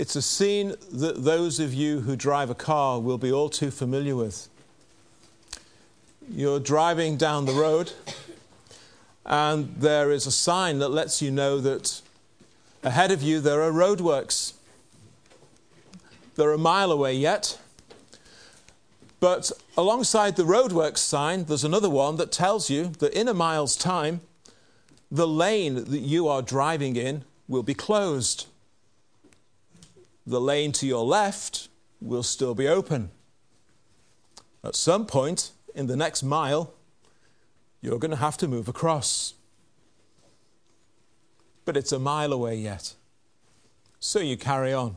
It's a scene that those of you who drive a car will be all too familiar with. You're driving down the road and there is a sign that lets you know that ahead of you there are roadworks. They're a mile away yet. But alongside the roadworks sign, there's another one that tells you that in a mile's time, the lane that you are driving in will be closed. The lane to your left will still be open. At some point in the next mile, you're going to have to move across. But it's a mile away yet. So you carry on.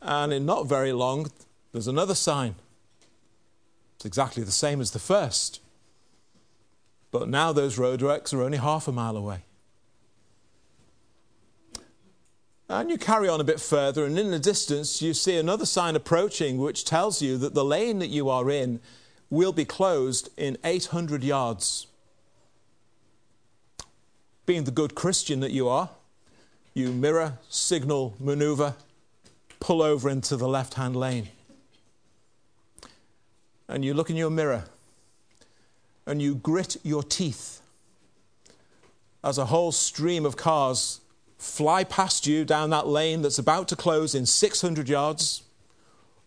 And in not very long, there's another sign. It's exactly the same as the first. But now those roadworks are only half a mile away. And you carry on a bit further, and in the distance you see another sign approaching which tells you that the lane that you are in will be closed in 800 yards. Being the good Christian that you are, you mirror, signal, maneuver, pull over into the left-hand lane. And you look in your mirror and you grit your teeth as a whole stream of cars fly past you down that lane that's about to close in 600 yards,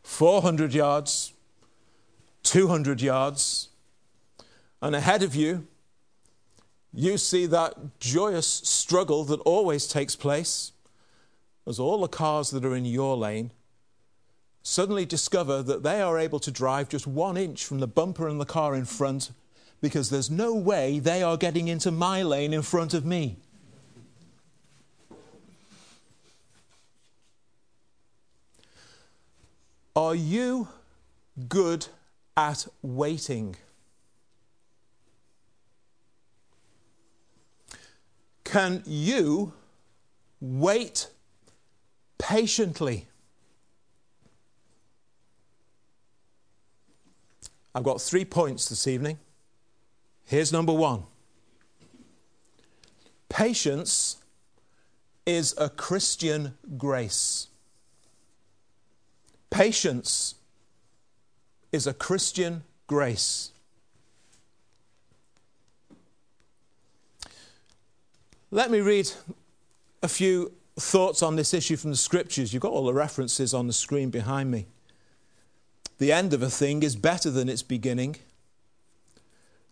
400 yards, 200 yards. And ahead of you, you see that joyous struggle that always takes place as all the cars that are in your lane suddenly discover that they are able to drive just 1 inch from the bumper and the car in front, because there's no way they are getting into my lane in front of me. Are you good at waiting? Can you wait patiently? I've got 3 points this evening. Here's number one. Patience is a Christian grace. Patience is a Christian grace. Let me read a few thoughts on this issue from the Scriptures. You've got all the references on the screen behind me. The end of a thing is better than its beginning.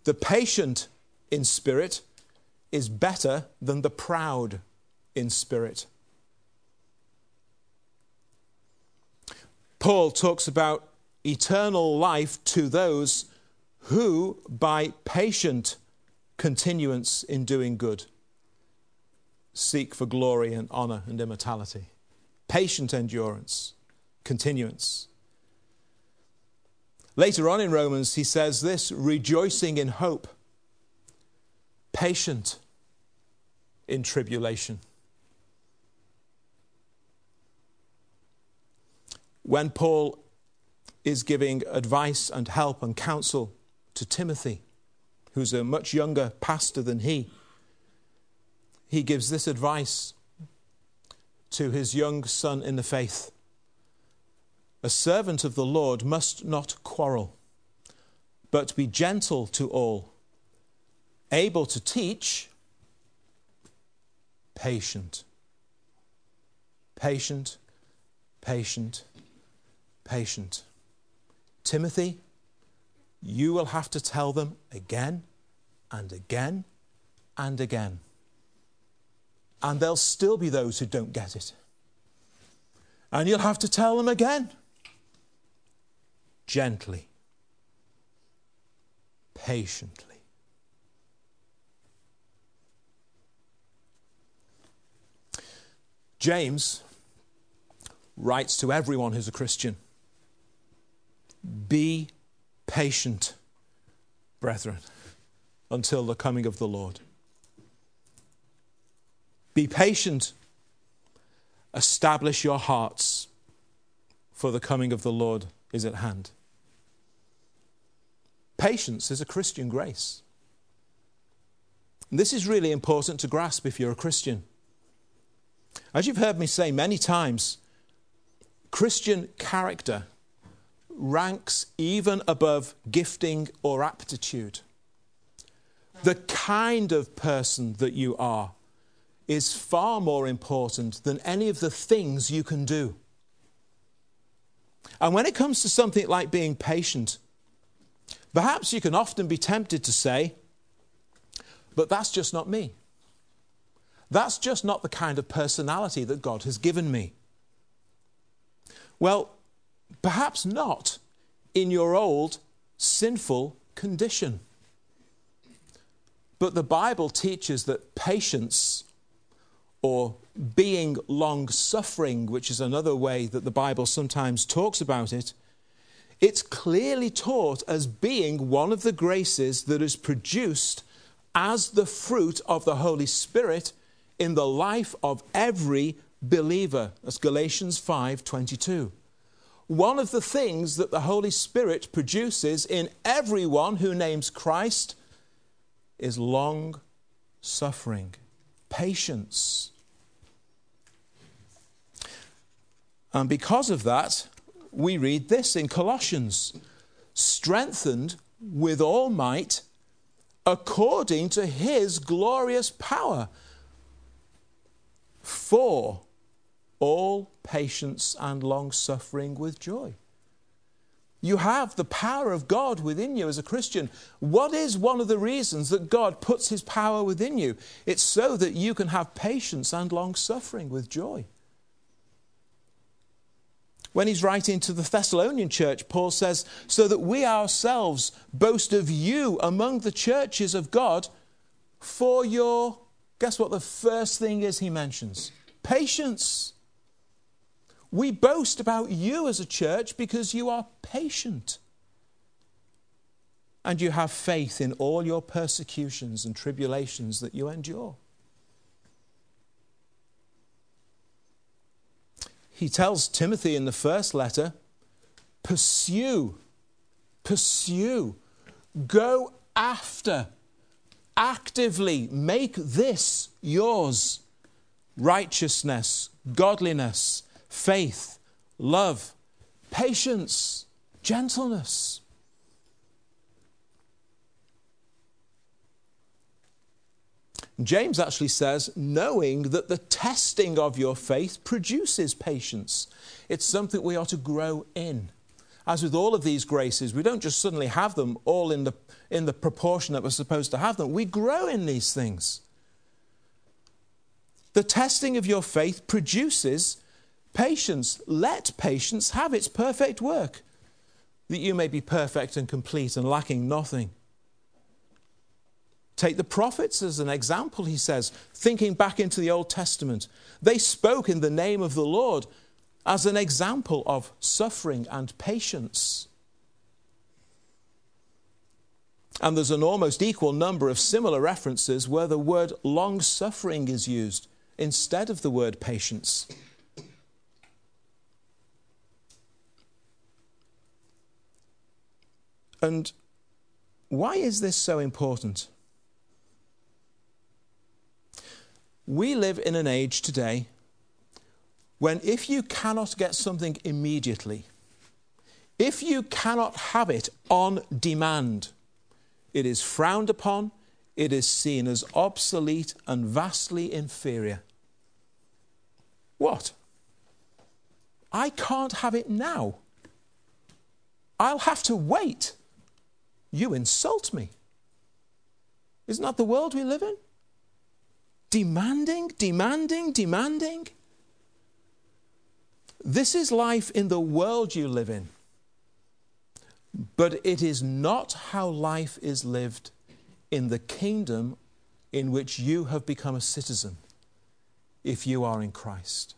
The patient in spirit is better than the proud in spirit. Paul talks about eternal life to those who, by patient continuance in doing good, seek for glory and honor and immortality. Patient endurance, continuance. Later on in Romans, he says this: rejoicing in hope, patient in tribulation. When Paul is giving advice and help and counsel to Timothy, who's a much younger pastor than he gives this advice to his young son in the faith. A servant of the Lord must not quarrel, but be gentle to all, able to teach, patient. Patient, patient, patient. Timothy, you will have to tell them again and again and again. And there'll still be those who don't get it. And you'll have to tell them again. Gently, patiently. James writes to everyone who's a Christian, be patient, brethren, until the coming of the Lord. Be patient, establish your hearts, for the coming of the Lord is at hand. Patience is a Christian grace. And this is really important to grasp if you're a Christian. As you've heard me say many times, Christian character ranks even above gifting or aptitude. The kind of person that you are is far more important than any of the things you can do. And when it comes to something like being patient, perhaps you can often be tempted to say, but that's just not me. That's just not the kind of personality that God has given me. Well, perhaps not in your old sinful condition. But the Bible teaches that patience, or being long-suffering, which is another way that the Bible sometimes talks about it, it's clearly taught as being one of the graces that is produced as the fruit of the Holy Spirit in the life of every believer. That's Galatians 5:22. One of the things that the Holy Spirit produces in everyone who names Christ is long-suffering, patience. And because of that, we read this in Colossians, strengthened with all might according to his glorious power for all patience and long-suffering with joy. You have the power of God within you as a Christian. What is one of the reasons that God puts his power within you? It's so that you can have patience and long-suffering with joy. When he's writing to the Thessalonian church, Paul says, so that we ourselves boast of you among the churches of God for your, guess what the first thing is he mentions? Patience. We boast about you as a church because you are patient. And you have faith in all your persecutions and tribulations that you endure. He tells Timothy in the first letter, pursue, go after, actively make this yours. Righteousness, godliness, faith, love, patience, gentleness. James actually says, knowing that the testing of your faith produces patience. It's something we are to grow in. As with all of these graces, we don't just suddenly have them all in the proportion that we're supposed to have them. We grow in these things. The testing of your faith produces patience. Let patience have its perfect work, that you may be perfect and complete and lacking nothing. Take the prophets as an example, he says, thinking back into the Old Testament. They spoke in the name of the Lord as an example of suffering and patience. And there's an almost equal number of similar references where the word long-suffering is used instead of the word patience. And why is this so important? We live in an age today when if you cannot get something immediately, if you cannot have it on demand, it is frowned upon, it is seen as obsolete and vastly inferior. What? I can't have it now. I'll have to wait. You insult me. Isn't that the world we live in? Demanding. This is life in the world you live in. But it is not how life is lived in the kingdom in which you have become a citizen, if you are in Christ.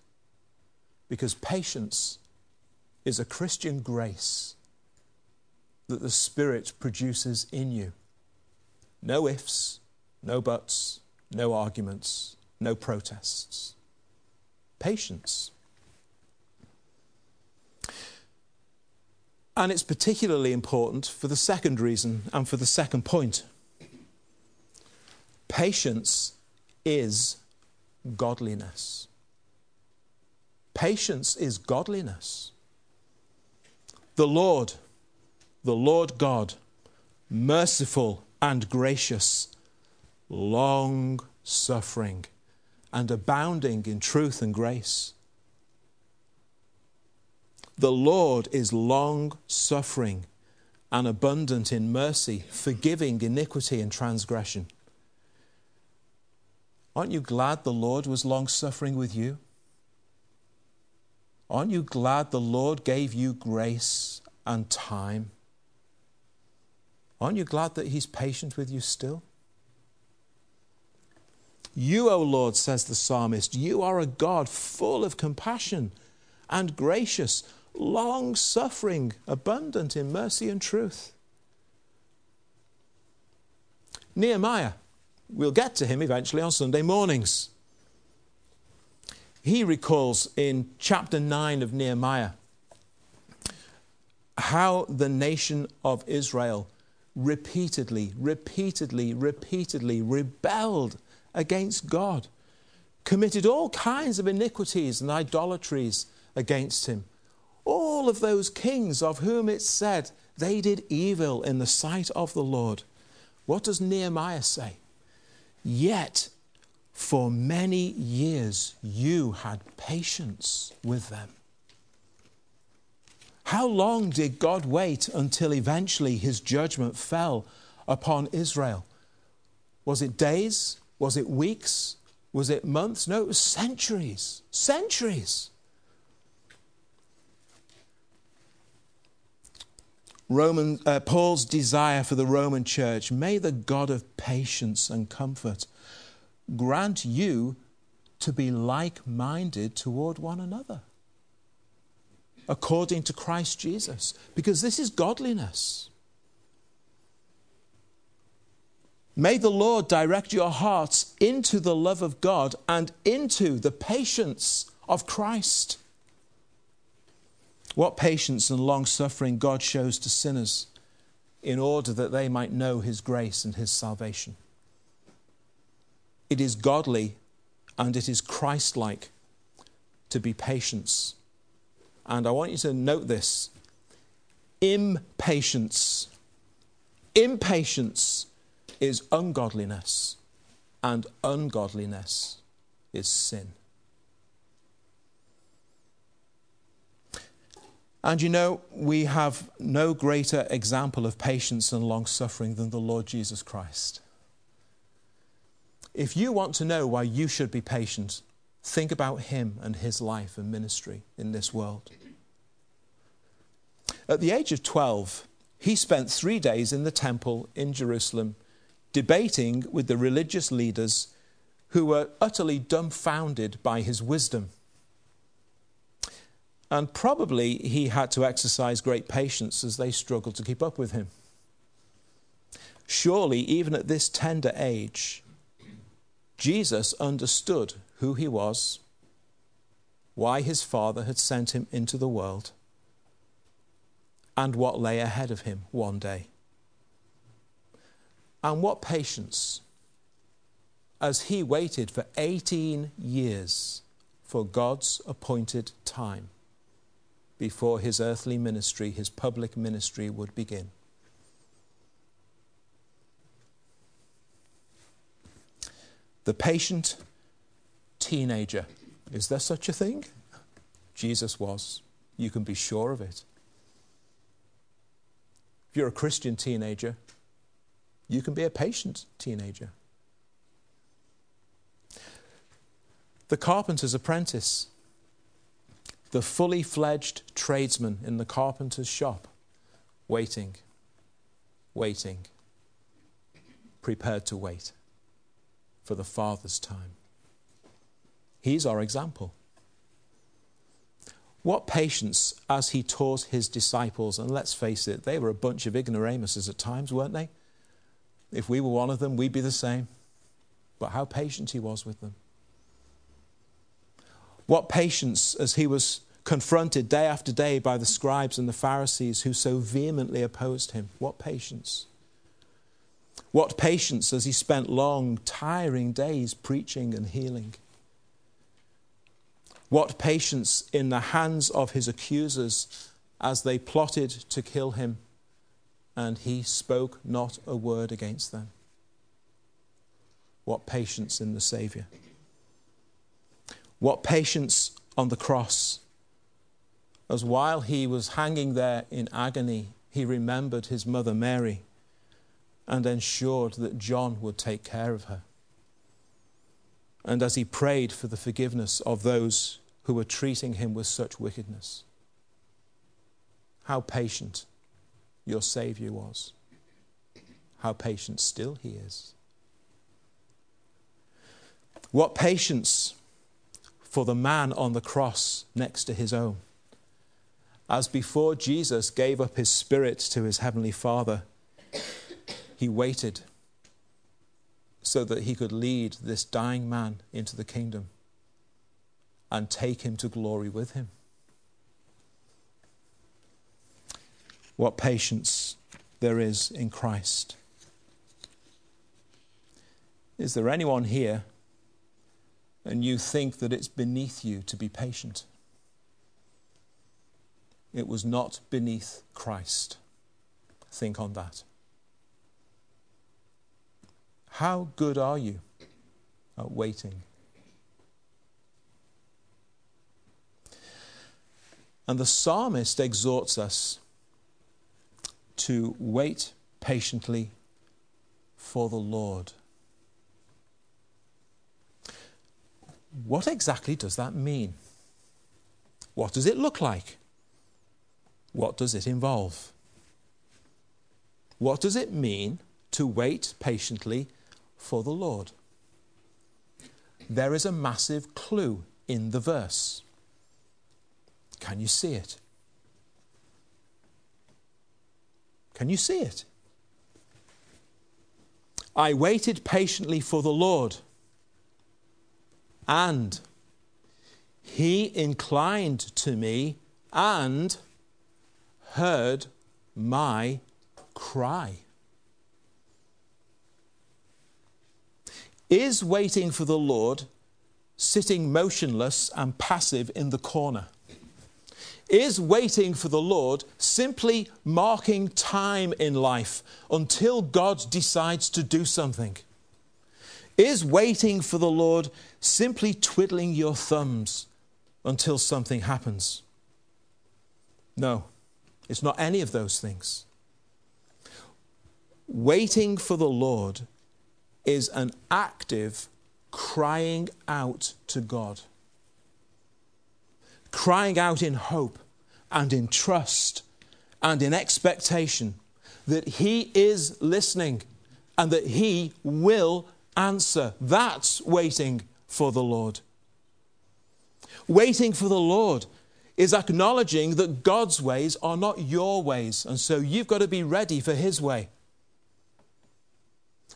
Because patience is a Christian grace that the Spirit produces in you. No ifs, no buts. No arguments, no protests. Patience. And it's particularly important for the second reason and for the second point. Patience is godliness. Patience is godliness. The Lord God, merciful and gracious, long-suffering and abounding in truth and grace. The Lord is long-suffering and abundant in mercy, forgiving iniquity and transgression. Aren't you glad the Lord was long-suffering with you? Aren't you glad the Lord gave you grace and time? Aren't you glad that He's patient with you still? You, O Lord, says the psalmist, you are a God full of compassion and gracious, long-suffering, abundant in mercy and truth. Nehemiah, we'll get to him eventually on Sunday mornings. He recalls in chapter 9 of Nehemiah how the nation of Israel repeatedly rebelled against God, committed all kinds of iniquities and idolatries against Him. All of those kings of whom it's said they did evil in the sight of the Lord. What does Nehemiah say? Yet, for many years you had patience with them. How long did God wait until eventually His judgment fell upon Israel? Was it days? Was it weeks? Was it months? No, it was centuries. Centuries. Paul's desire for the Roman church, may the God of patience and comfort grant you to be like-minded toward one another, according to Christ Jesus, because this is godliness. May the Lord direct your hearts into the love of God and into the patience of Christ. What patience and long-suffering God shows to sinners in order that they might know His grace and His salvation. It is godly and it is Christ-like to be patient. And I want you to note this. Impatience. Impatience is ungodliness, and ungodliness is sin. And you know, we have no greater example of patience and long-suffering than the Lord Jesus Christ. If you want to know why you should be patient, think about Him and His life and ministry in this world. At the age of 12, he spent 3 days in the temple in Jerusalem debating with the religious leaders who were utterly dumbfounded by his wisdom. And probably he had to exercise great patience as they struggled to keep up with him. Surely, even at this tender age, Jesus understood who he was, why his Father had sent him into the world, and what lay ahead of him one day. And what patience, as he waited for 18 years for God's appointed time before his earthly ministry, his public ministry, would begin. The patient teenager. Is there such a thing? Jesus was. You can be sure of it. If you're a Christian teenager, you can be a patient teenager. The carpenter's apprentice, the fully fledged tradesman in the carpenter's shop, waiting, prepared to wait for the Father's time. He's our example. What patience as he taught his disciples, and let's face it, they were a bunch of ignoramuses at times, weren't they? If we were one of them, we'd be the same. But how patient he was with them. What patience as he was confronted day after day by the scribes and the Pharisees who so vehemently opposed him. What patience. What patience as he spent long, tiring days preaching and healing. What patience in the hands of his accusers as they plotted to kill him, and he spoke not a word against them. What patience in the Saviour. What patience on the cross, as while he was hanging there in agony, he remembered his mother Mary and ensured that John would take care of her. And as he prayed for the forgiveness of those who were treating him with such wickedness. How patient your Saviour was. How patient still he is. What patience for the man on the cross next to his own. As before Jesus gave up his spirit to his heavenly Father, he waited so that he could lead this dying man into the kingdom and take him to glory with him. What patience there is in Christ. Is there anyone here and you think that it's beneath you to be patient? It was not beneath Christ. Think on that. How good are you at waiting? And the psalmist exhorts us to wait patiently for the Lord. What exactly does that mean? What does it look like? What does it involve? What does it mean to wait patiently for the Lord? There is a massive clue in the verse. Can you see it? Can you see it? I waited patiently for the Lord, and he inclined to me and heard my cry. Is waiting for the Lord sitting motionless and passive in the corner? Is waiting for the Lord simply marking time in life until God decides to do something? Is waiting for the Lord simply twiddling your thumbs until something happens? No, it's not any of those things. Waiting for the Lord is an active crying out to God. Crying out in hope and in trust and in expectation that he is listening and that he will answer. That's waiting for the Lord. Waiting for the Lord is acknowledging that God's ways are not your ways, and so you've got to be ready for his way.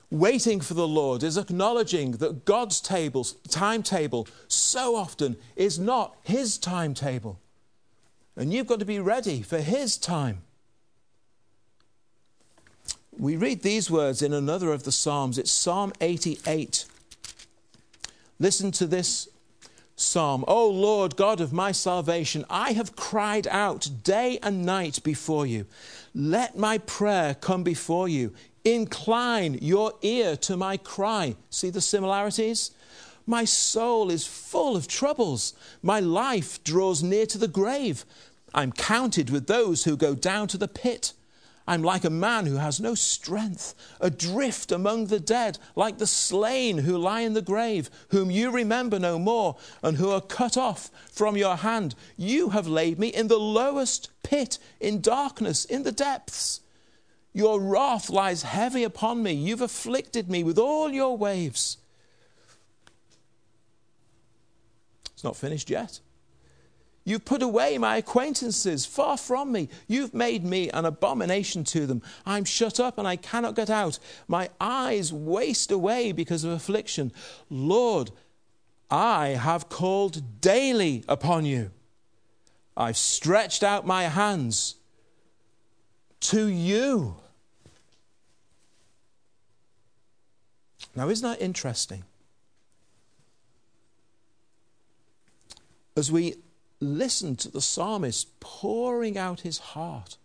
Waiting for the Lord is acknowledging that God's timetable so often is not his timetable. And you've got to be ready for his time. We read these words in another of the Psalms. It's Psalm 88. Listen to this psalm. O Lord God of my salvation, I have cried out day and night before you. Let my prayer come before you. Incline your ear to my cry. See the similarities? My soul is full of troubles. My life draws near to the grave. I'm counted with those who go down to the pit. I'm like a man who has no strength, adrift among the dead, like the slain who lie in the grave, whom you remember no more, and who are cut off from your hand. You have laid me in the lowest pit, in darkness, in the depths. Your wrath lies heavy upon me. You've afflicted me with all your waves. It's not finished yet. You've put away my acquaintances far from me. You've made me an abomination to them. I'm shut up and I cannot get out. My eyes waste away because of affliction. Lord, I have called daily upon you. I've stretched out my hands to you. Now, isn't that interesting? as we listen to the psalmist pouring out his heart,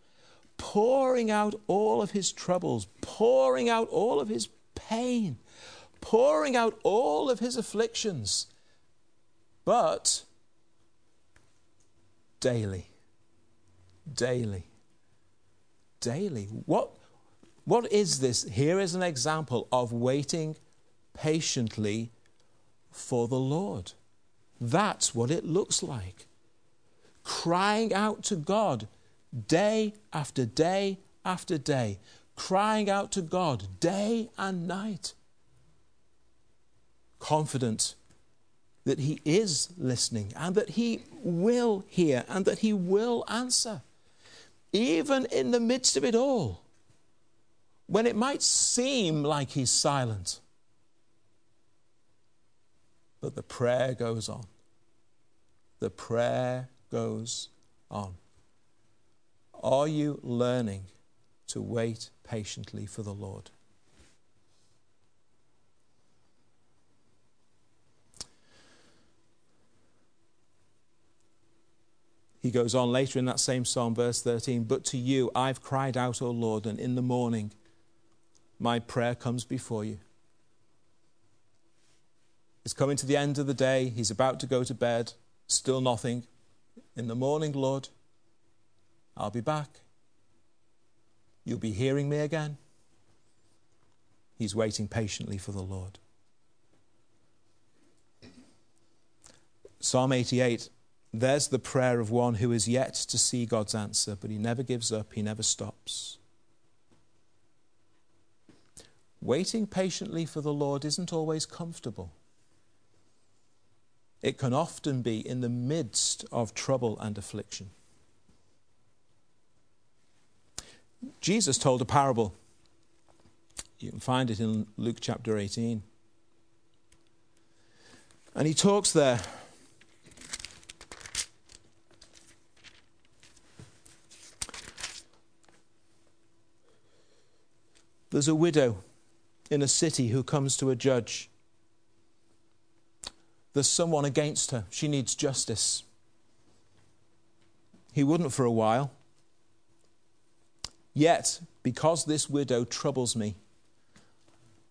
pouring out all of his troubles, pouring out all of his pain, pouring out all of his afflictions, but daily. What is this? Here is an example of waiting patiently for the Lord. That's what it looks like. Crying out to God day after day after day. Crying out to God day and night. Confident that He is listening and that He will hear and that He will answer. Even in the midst of it all, when it might seem like He's silent. But the prayer goes on. The prayer goes on. Are you learning to wait patiently for the Lord? He goes on later in that same psalm, verse 13, but to you I've cried out, O Lord, and in the morning my prayer comes before you. It's coming to the end of the day. He's about to go to bed. Still nothing. In the morning, Lord, I'll be back. You'll be hearing me again. He's waiting patiently for the Lord. Psalm 88, there's the prayer of one who is yet to see God's answer, but he never gives up, he never stops. Waiting patiently for the Lord isn't always comfortable. It can often be in the midst of trouble and affliction. Jesus told a parable. You can find it in Luke chapter 18. And he talks there there's a widow in a city who comes to a judge. There's someone against her. She needs justice. He wouldn't for a while. Yet, because this widow troubles me,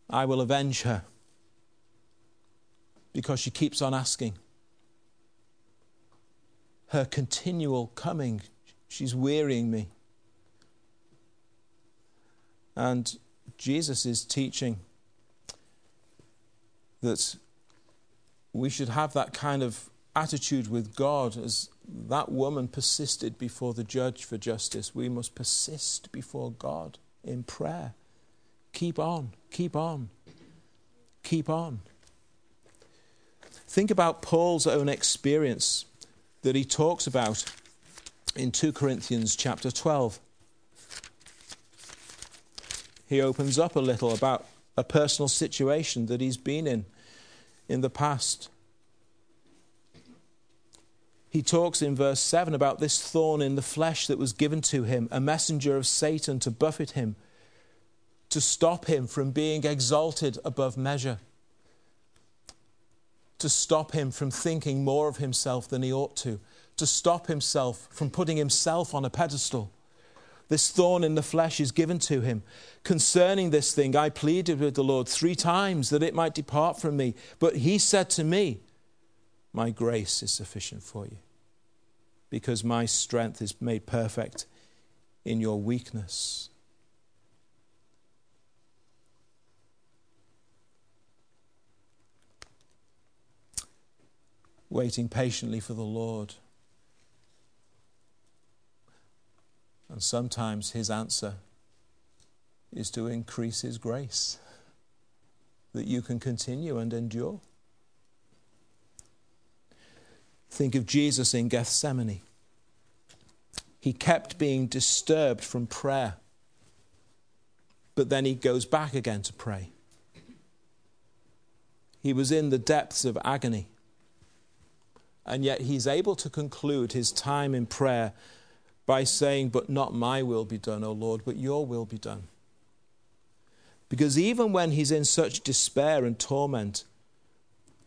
I will avenge her because she keeps on asking. Her continual coming, she's wearying me. And Jesus is teaching that we should have that kind of attitude with God as that woman persisted before the judge for justice. We must persist before God in prayer. Keep on, keep on, keep on. Think about Paul's own experience that he talks about in 2 Corinthians chapter 12. He opens up a little about a personal situation that he's been in the past. He talks in verse 7 about this thorn in the flesh that was given to him, a messenger of Satan to buffet him, to stop him from being exalted above measure, to stop him from thinking more of himself than he ought to stop himself from putting himself on a pedestal. This thorn in the flesh is given to him. Concerning this thing, I pleaded with the Lord 3 times that it might depart from me. But he said to me, my grace is sufficient for you, because my strength is made perfect in your weakness. Waiting patiently for the Lord. And sometimes his answer is to increase his grace, that you can continue and endure. Think of Jesus in Gethsemane. He kept being disturbed from prayer, but then he goes back again to pray. He was in the depths of agony, and yet he's able to conclude his time in prayer by saying, but not my will be done, O Lord, but your will be done. Because even when he's in such despair and torment,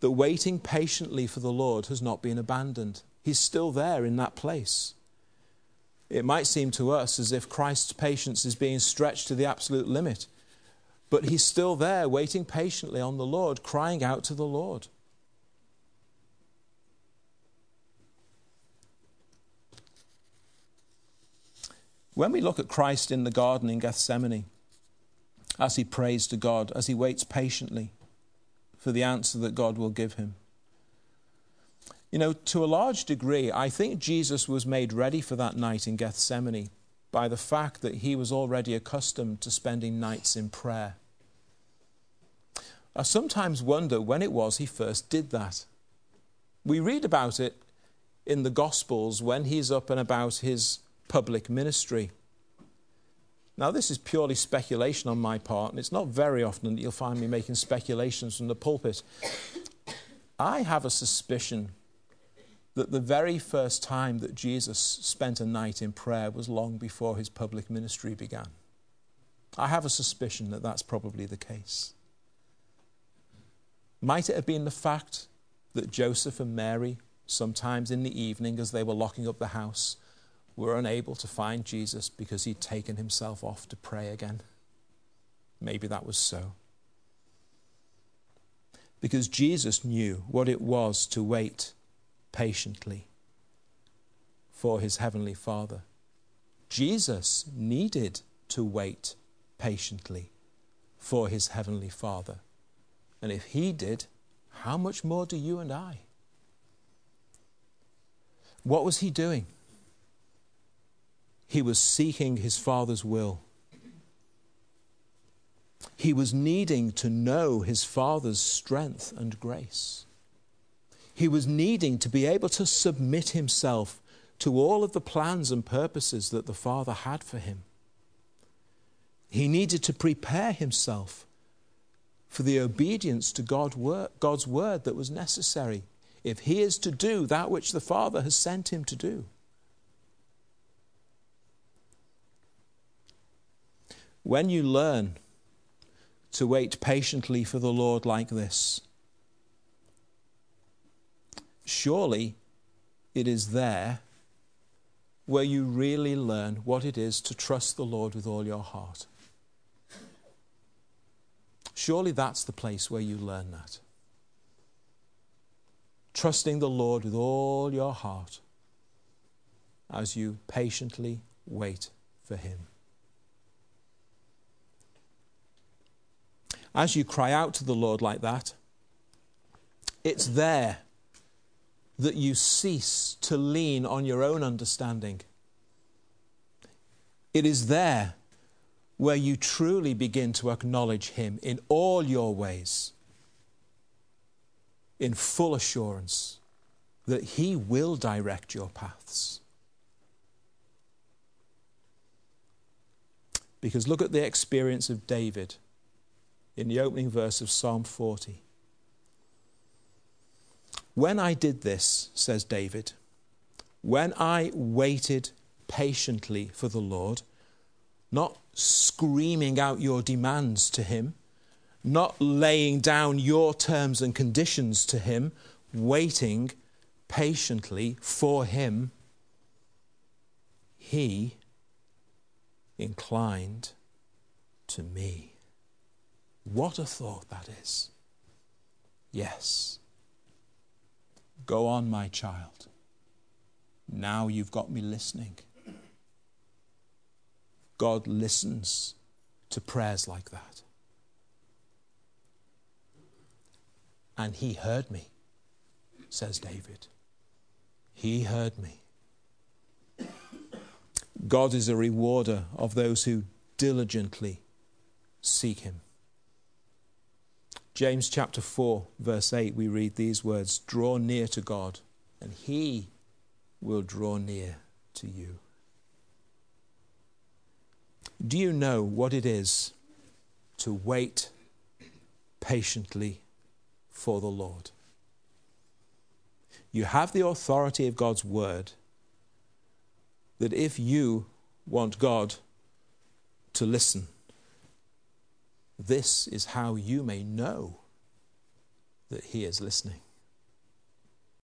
that waiting patiently for the Lord has not been abandoned. He's still there in that place. It might seem to us as if Christ's patience is being stretched to the absolute limit, but he's still there waiting patiently on the Lord, crying out to the Lord. When we look at Christ in the garden in Gethsemane, as he prays to God, as he waits patiently for the answer that God will give him, you know, to a large degree, I think Jesus was made ready for that night in Gethsemane by the fact that he was already accustomed to spending nights in prayer. I sometimes wonder when it was he first did that. We read about it in the Gospels when he's up and about his public ministry. Now, this is purely speculation on my part, and it's not very often that you'll find me making speculations from the pulpit. I have a suspicion that the very first time that Jesus spent a night in prayer was long before his public ministry began. I have a suspicion that that's probably the case. Might it have been the fact that Joseph and Mary, sometimes in the evening as they were locking up the house, were unable to find Jesus because he'd taken himself off to pray again? Maybe that was so. Because Jesus knew what it was to wait patiently for his heavenly Father. Jesus needed to wait patiently for his heavenly Father. And if he did, how much more do you and I? What was he doing? He was seeking his Father's will. He was needing to know his Father's strength and grace. He was needing to be able to submit himself to all of the plans and purposes that the Father had for him. He needed to prepare himself for the obedience to God's word that was necessary if he is to do that which the Father has sent him to do. When you learn to wait patiently for the Lord like this, surely it is there where you really learn what it is to trust the Lord with all your heart. Surely that's the place where you learn that. Trusting the Lord with all your heart as you patiently wait for him. As you cry out to the Lord like that, it's there that you cease to lean on your own understanding. It is there where you truly begin to acknowledge him in all your ways, in full assurance that he will direct your paths. Because look at the experience of David in the opening verse of Psalm 40. When I did this, says David, when I waited patiently for the Lord, not screaming out your demands to him, not laying down your terms and conditions to him, waiting patiently for him, he inclined to me. What a thought that is. Yes. Go on, my child. Now you've got me listening. God listens to prayers like that. And he heard me, says David. He heard me. God is a rewarder of those who diligently seek him. James chapter 4, verse 8, we read these words, draw near to God, and he will draw near to you. Do you know what it is to wait patiently for the Lord? You have the authority of God's word that if you want God to listen, this is how you may know that he is listening.